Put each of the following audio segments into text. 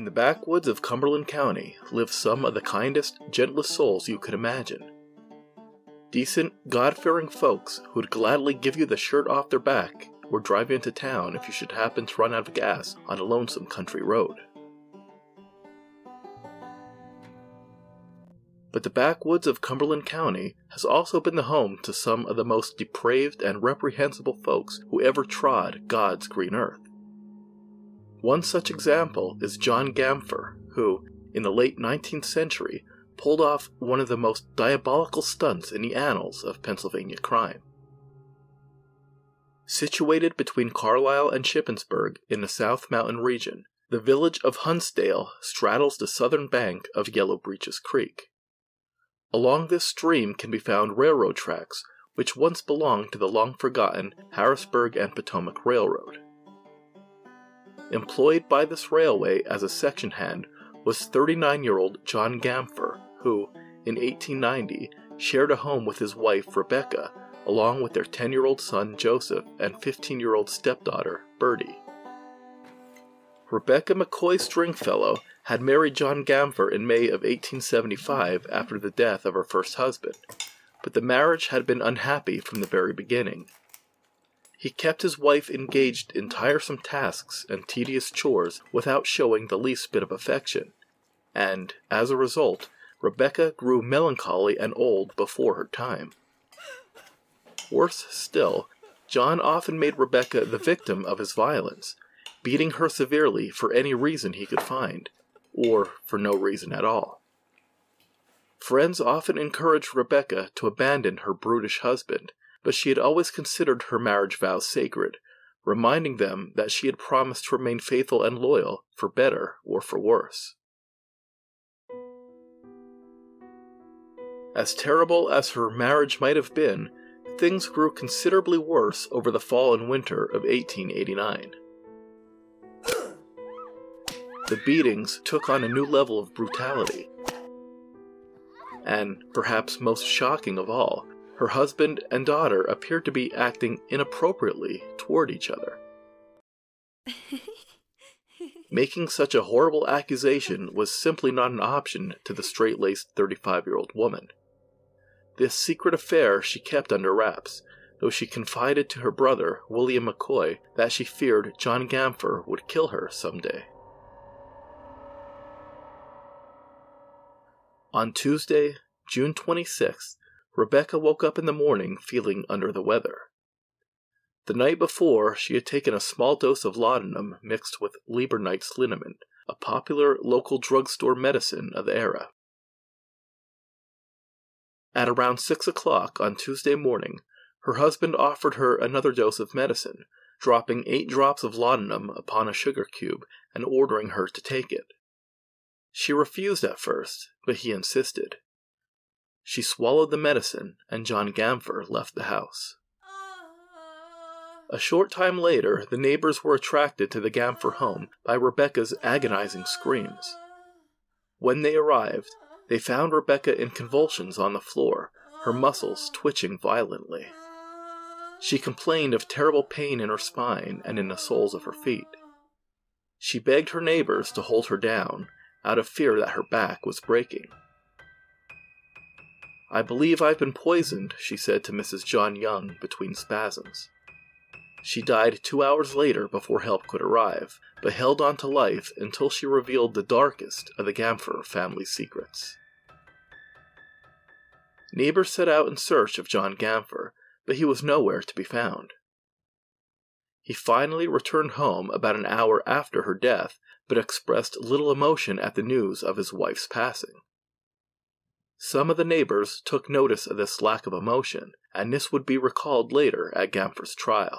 In the backwoods of Cumberland County live some of the kindest, gentlest souls you could imagine. Decent, God-fearing folks who would gladly give you the shirt off their back or drive you into town if you should happen to run out of gas on a lonesome country road. But the backwoods of Cumberland County has also been the home to some of the most depraved and reprehensible folks who ever trod God's green earth. One such example is John Gampher, who, in the late 19th century, pulled off one of the most diabolical stunts in the annals of Pennsylvania crime. Situated between Carlisle and Shippensburg in the South Mountain region, the village of Huntsdale straddles the southern bank of Yellow Breeches Creek. Along this stream can be found railroad tracks, which once belonged to the long-forgotten Harrisburg and Potomac Railroad. Employed by this railway as a section hand was 39-year-old John Gampher, who, in 1890, shared a home with his wife Rebecca, along with their 10-year-old son Joseph and 15-year-old stepdaughter Bertie. Rebecca McCoy Stringfellow had married John Gampher in May of 1875 after the death of her first husband, but the marriage had been unhappy from the very beginning. He kept his wife engaged in tiresome tasks and tedious chores without showing the least bit of affection, and, as a result, Rebecca grew melancholy and old before her time. Worse still, John often made Rebecca the victim of his violence, beating her severely for any reason he could find, or for no reason at all. Friends often encouraged Rebecca to abandon her brutish husband, but she had always considered her marriage vows sacred, reminding them that she had promised to remain faithful and loyal, for better or for worse. As terrible as her marriage might have been, things grew considerably worse over the fall and winter of 1889. The beatings took on a new level of brutality, and, perhaps most shocking of all, her husband and daughter appeared to be acting inappropriately toward each other. Making such a horrible accusation was simply not an option to the straight-laced 35-year-old woman. This secret affair she kept under wraps, though she confided to her brother, William McCoy, that she feared John Gampher would kill her someday. On Tuesday, June 26th, Rebecca woke up in the morning feeling under the weather. The night before, she had taken a small dose of laudanum mixed with Lieberknight's liniment, a popular local drugstore medicine of the era. At around 6 o'clock on Tuesday morning, her husband offered her another dose of medicine, dropping 8 drops of laudanum upon a sugar cube and ordering her to take it. She refused at first, but he insisted. She swallowed the medicine, and John Gampher left the house. A short time later, the neighbors were attracted to the Gampher home by Rebecca's agonizing screams. When they arrived, they found Rebecca in convulsions on the floor, her muscles twitching violently. She complained of terrible pain in her spine and in the soles of her feet. She begged her neighbors to hold her down, out of fear that her back was breaking. "I believe I've been poisoned," she said to Mrs. John Young between spasms. She died 2 hours later before help could arrive, but held on to life until she revealed the darkest of the Gampher family secrets. Neighbors set out in search of John Gampher, but he was nowhere to be found. He finally returned home about an hour after her death, but expressed little emotion at the news of his wife's passing. Some of the neighbors took notice of this lack of emotion, and this would be recalled later at Gampher's trial.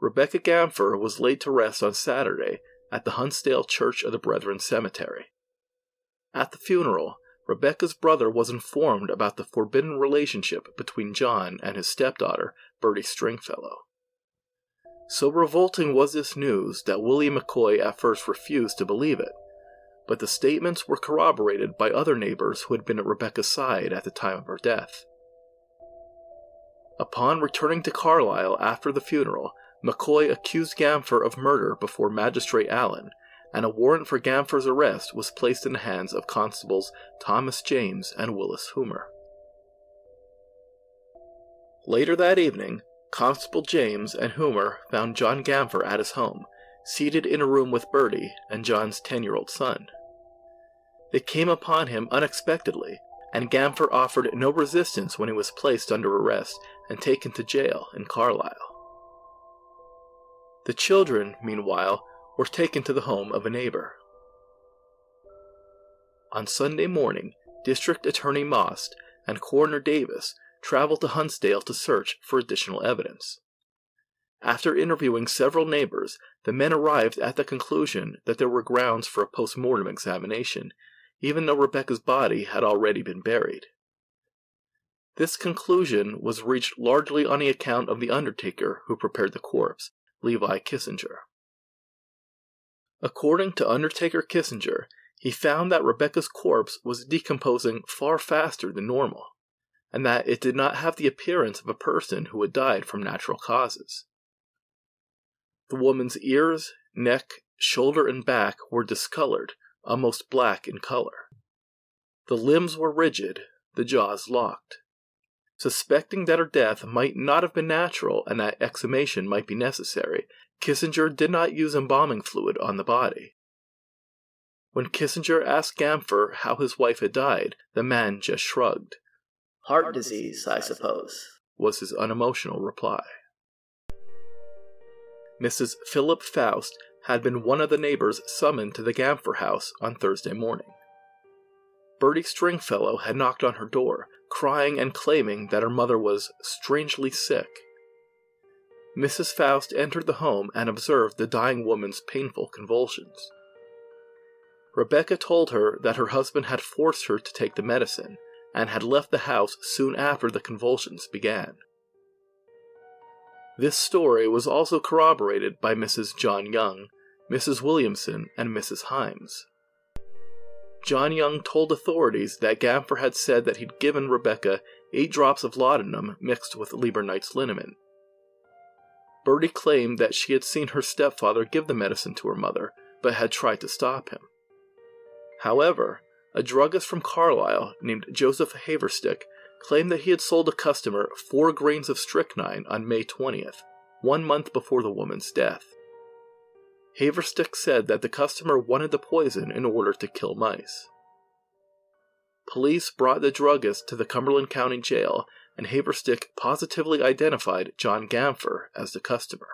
Rebecca Gampher was laid to rest on Saturday at the Huntsdale Church of the Brethren Cemetery. At the funeral, Rebecca's brother was informed about the forbidden relationship between John and his stepdaughter, Bertie Stringfellow. So revolting was this news that William McCoy at first refused to believe it, but the statements were corroborated by other neighbors who had been at Rebecca's side at the time of her death. Upon returning to Carlisle after the funeral, McCoy accused Gampher of murder before Magistrate Allen, and a warrant for Gampher's arrest was placed in the hands of Constables Thomas James and Willis Hummer. Later that evening, Constable James and Hummer found John Gampher at his home, seated in a room with Bertie and John's 10-year-old son. They came upon him unexpectedly, and Gampher offered no resistance when he was placed under arrest and taken to jail in Carlisle. The children, meanwhile, were taken to the home of a neighbor. On Sunday morning, District Attorney Most and Coroner Davis traveled to Huntsdale to search for additional evidence. After interviewing several neighbors, the men arrived at the conclusion that there were grounds for a post-mortem examination, even though Rebecca's body had already been buried. This conclusion was reached largely on the account of the undertaker who prepared the corpse, Levi Kissinger. According to Undertaker Kissinger, he found that Rebecca's corpse was decomposing far faster than normal, and that it did not have the appearance of a person who had died from natural causes. The woman's ears, neck, shoulder, and back were discolored, almost black in color. The limbs were rigid, the jaws locked. Suspecting that her death might not have been natural and that exhumation might be necessary, Kissinger did not use embalming fluid on the body. When Kissinger asked Gampher how his wife had died, the man just shrugged. "Heart disease, I suppose," was his unemotional reply. Mrs. Philip Faust had been one of the neighbors summoned to the Gampher house on Thursday morning. Bertie Stringfellow had knocked on her door, crying and claiming that her mother was strangely sick. Mrs. Faust entered the home and observed the dying woman's painful convulsions. Rebecca told her that her husband had forced her to take the medicine, and had left the house soon after the convulsions began. This story was also corroborated by Mrs. John Young, Mrs. Williamson, and Mrs. Himes. John Young told authorities that Gampher had said that he'd given Rebecca 8 drops of laudanum mixed with Lieberknight's liniment. Bertie claimed that she had seen her stepfather give the medicine to her mother, but had tried to stop him. However, a druggist from Carlisle named Joseph Haverstick claimed that he had sold a customer 4 grains of strychnine on May 20th, 1 month before the woman's death. Haverstick said that the customer wanted the poison in order to kill mice. Police brought the druggist to the Cumberland County Jail, and Haverstick positively identified John Gampher as the customer.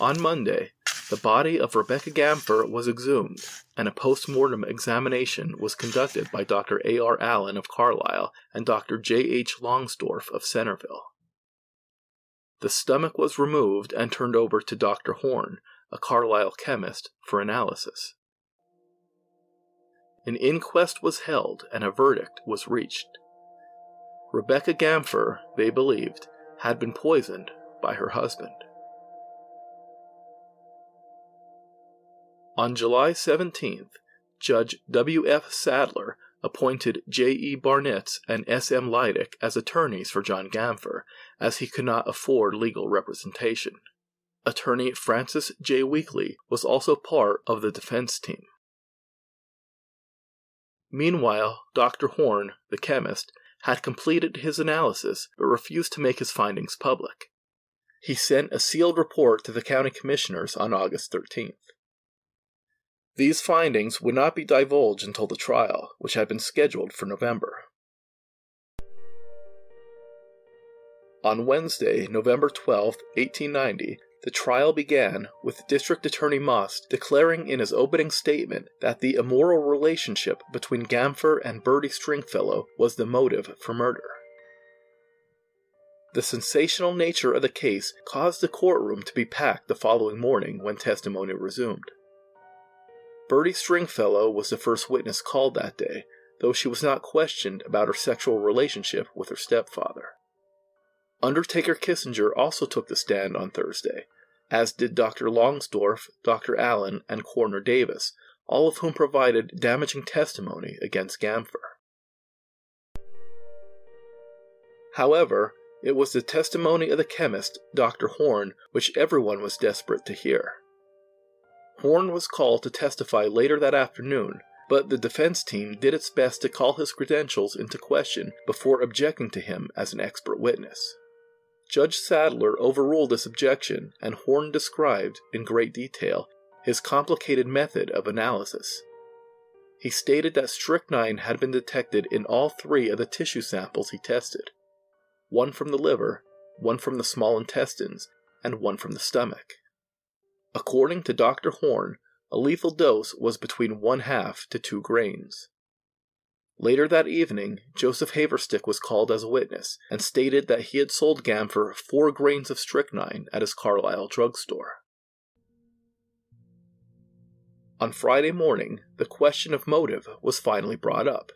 On Monday, the body of Rebecca Gampher was exhumed, and a post-mortem examination was conducted by Dr. A. R. Allen of Carlisle and Dr. J. H. Longsdorf of Centerville. The stomach was removed and turned over to Dr. Horn, a Carlisle chemist, for analysis. An inquest was held and a verdict was reached. Rebecca Gampher, they believed, had been poisoned by her husband. On July 17th, Judge W.F. Sadler appointed J. E. Barnitz and S.M. Leidick as attorneys for John Gampher, as he could not afford legal representation. Attorney Francis J. Weekly was also part of the defense team. Meanwhile, Dr. Horn, the chemist, had completed his analysis but refused to make his findings public. He sent a sealed report to the county commissioners on August 13th. These findings would not be divulged until the trial, which had been scheduled for November. On Wednesday, November 12, 1890, the trial began with District Attorney Most declaring in his opening statement that the immoral relationship between Gampher and Bertie Stringfellow was the motive for murder. The sensational nature of the case caused the courtroom to be packed the following morning when testimony resumed. Bertie Stringfellow was the first witness called that day, though she was not questioned about her sexual relationship with her stepfather. Undertaker Kissinger also took the stand on Thursday, as did Dr. Longsdorf, Dr. Allen, and Coroner Davis, all of whom provided damaging testimony against Gampher. However, It was the testimony of the chemist, Dr. Horn, which everyone was desperate to hear. Horn was called to testify later that afternoon, but the defense team did its best to call his credentials into question before objecting to him as an expert witness. Judge Sadler overruled this objection, and Horn described, in great detail, his complicated method of analysis. He stated that strychnine had been detected in all three of the tissue samples he tested, one from the liver, one from the small intestines, and one from the stomach. According to Dr. Horn, a lethal dose was between 1/2 to 2 grains. Later that evening, Joseph Haverstick was called as a witness and stated that he had sold Gampher 4 grains of strychnine at his Carlisle drugstore. On Friday morning, the question of motive was finally brought up.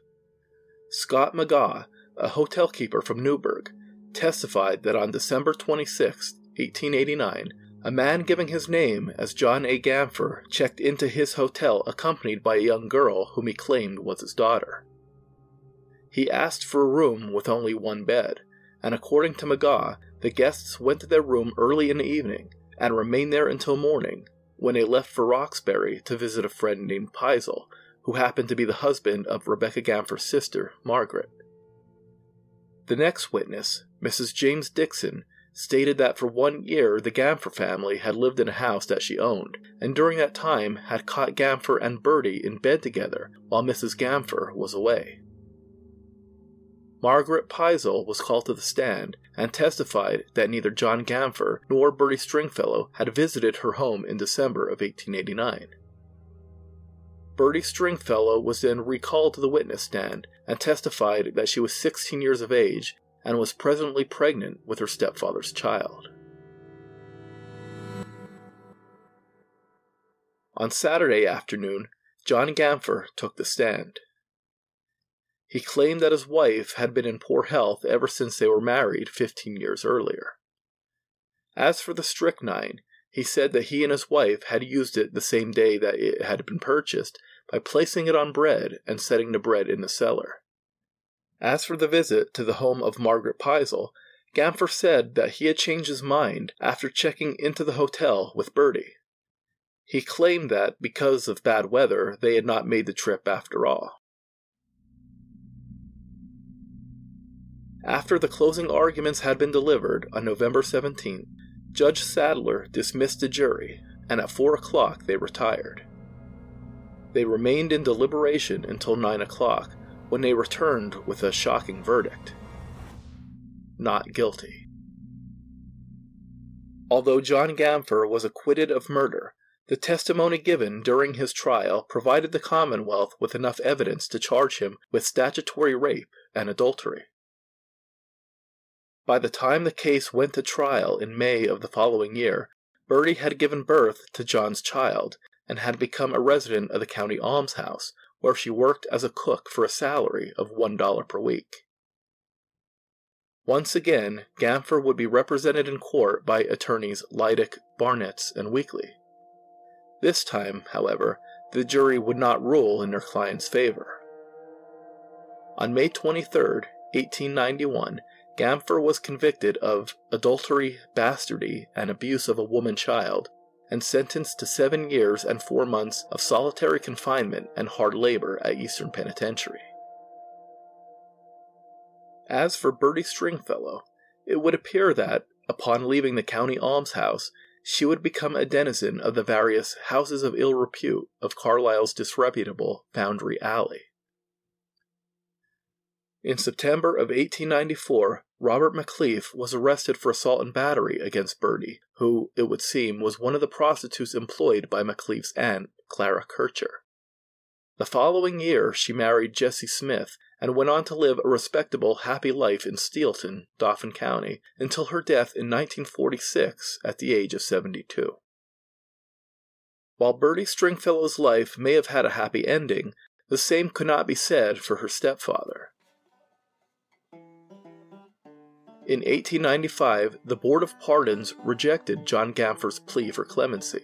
Scott McGaugh, a hotel keeper from Newburgh, testified that on December 26, 1889, a man giving his name as John A. Gampher checked into his hotel accompanied by a young girl whom he claimed was his daughter. He asked for a room with only one bed, and according to McGaugh, the guests went to their room early in the evening and remained there until morning, when they left for Roxbury to visit a friend named Peisel, who happened to be the husband of Rebecca Gampher's sister, Margaret. The next witness, Mrs. James Dixon, stated that for 1 year the Gampher family had lived in a house that she owned, and during that time had caught Gampher and Bertie in bed together while Mrs. Gampher was away. Margaret Peisel was called to the stand and testified that neither John Gampher nor Bertie Stringfellow had visited her home in December of 1889. Bertie Stringfellow was then recalled to the witness stand and testified that she was 16 years of age and was presently pregnant with her stepfather's child. On Saturday afternoon, John Gampher took the stand. He claimed that his wife had been in poor health ever since they were married 15 years earlier. As for the strychnine, he said that he and his wife had used it the same day that it had been purchased by placing it on bread and setting the bread in the cellar. As for the visit to the home of Margaret Peisel, Gampher said that he had changed his mind after checking into the hotel with Bertie. He claimed that, because of bad weather, they had not made the trip after all. After the closing arguments had been delivered on November 17th, Judge Sadler dismissed the jury, and at 4 o'clock they retired. They remained in deliberation until 9 o'clock, when they returned with a shocking verdict: not guilty. Although John Gampher was acquitted of murder, the testimony given during his trial provided the Commonwealth with enough evidence to charge him with statutory rape and adultery. By the time the case went to trial in May of the following year, Bertie had given birth to John's child and had become a resident of the county almshouse, where she worked as a cook for a salary of $1 per week. Once again, Gampher would be represented in court by attorneys Leidick, Barnett, and Weekly. This time, however, the jury would not rule in their client's favor. On May 23, 1891, Gampher was convicted of adultery, bastardy, and abuse of a woman child, and sentenced to 7 years and 4 months of solitary confinement and hard labor at Eastern Penitentiary. As for Bertie Stringfellow, it would appear that, upon leaving the county almshouse, she would become a denizen of the various houses of ill repute of Carlisle's disreputable Foundry Alley. In September of 1894, Robert McLeaf was arrested for assault and battery against Bertie, who, it would seem, was one of the prostitutes employed by McLeaf's aunt, Clara Kircher. The following year, she married Jesse Smith and went on to live a respectable, happy life in Steelton, Dauphin County, until her death in 1946 at the age of 72. While Bertie Stringfellow's life may have had a happy ending, the same could not be said for her stepfather. In 1895, the Board of Pardons rejected John Gampher's plea for clemency.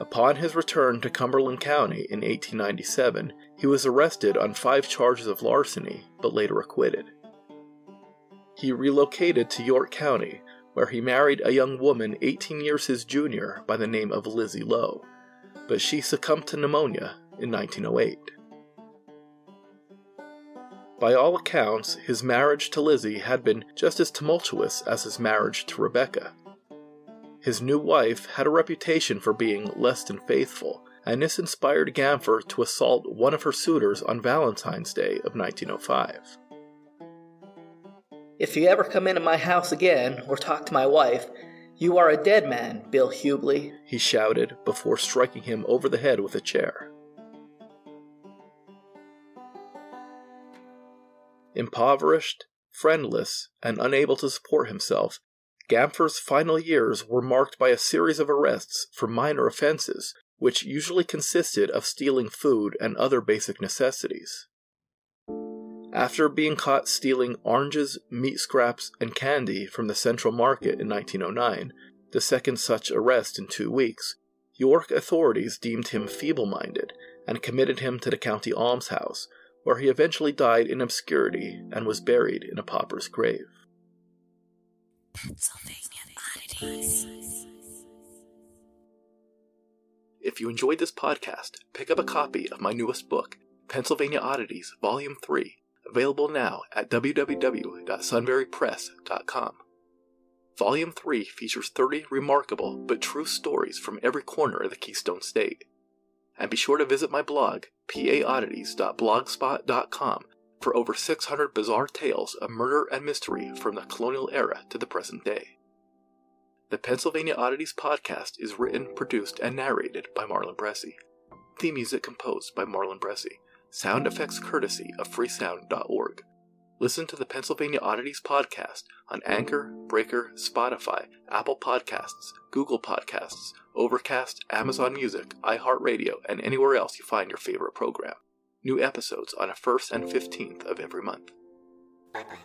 Upon his return to Cumberland County in 1897, he was arrested on 5 charges of larceny, but later acquitted. he relocated to York County, where he married a young woman 18 years his junior by the name of Lizzie Lowe, but she succumbed to pneumonia in 1908. By all accounts, his marriage to Lizzie had been just as tumultuous as his marriage to Rebecca. His new wife had a reputation for being less than faithful, and this inspired Gampher to assault one of her suitors on Valentine's Day of 1905. "If you ever come into my house again or talk to my wife, you are a dead man, Bill Hubley," he shouted before striking him over the head with a chair. Impoverished, friendless, and unable to support himself, Gampher's final years were marked by a series of arrests for minor offenses, which usually consisted of stealing food and other basic necessities. After being caught stealing oranges, meat scraps, and candy from the Central Market in 1909, the second such arrest in 2 weeks, York authorities deemed him feeble-minded and committed him to the county almshouse, where he eventually died in obscurity and was buried in a pauper's grave. Pennsylvania Oddities. If you enjoyed this podcast, pick up a copy of my newest book, Pennsylvania Oddities, Volume 3, available now at www.sunburypress.com. Volume 3 features 30 remarkable but true stories from every corner of the Keystone State. And be sure to visit my blog, paoddities.blogspot.com, for over 600 bizarre tales of murder and mystery from the colonial era to the present day. The Pennsylvania Oddities podcast is written, produced, and narrated by Marlon Bressi. Theme music composed by Marlon Bressi. Sound effects courtesy of freesound.org. Listen to the Pennsylvania Oddities podcast on Anchor, Breaker, Spotify, Apple Podcasts, Google Podcasts, Overcast, Amazon Music, iHeartRadio, and anywhere else you find your favorite program. New episodes on the 1st and 15th of every month. Bye-bye.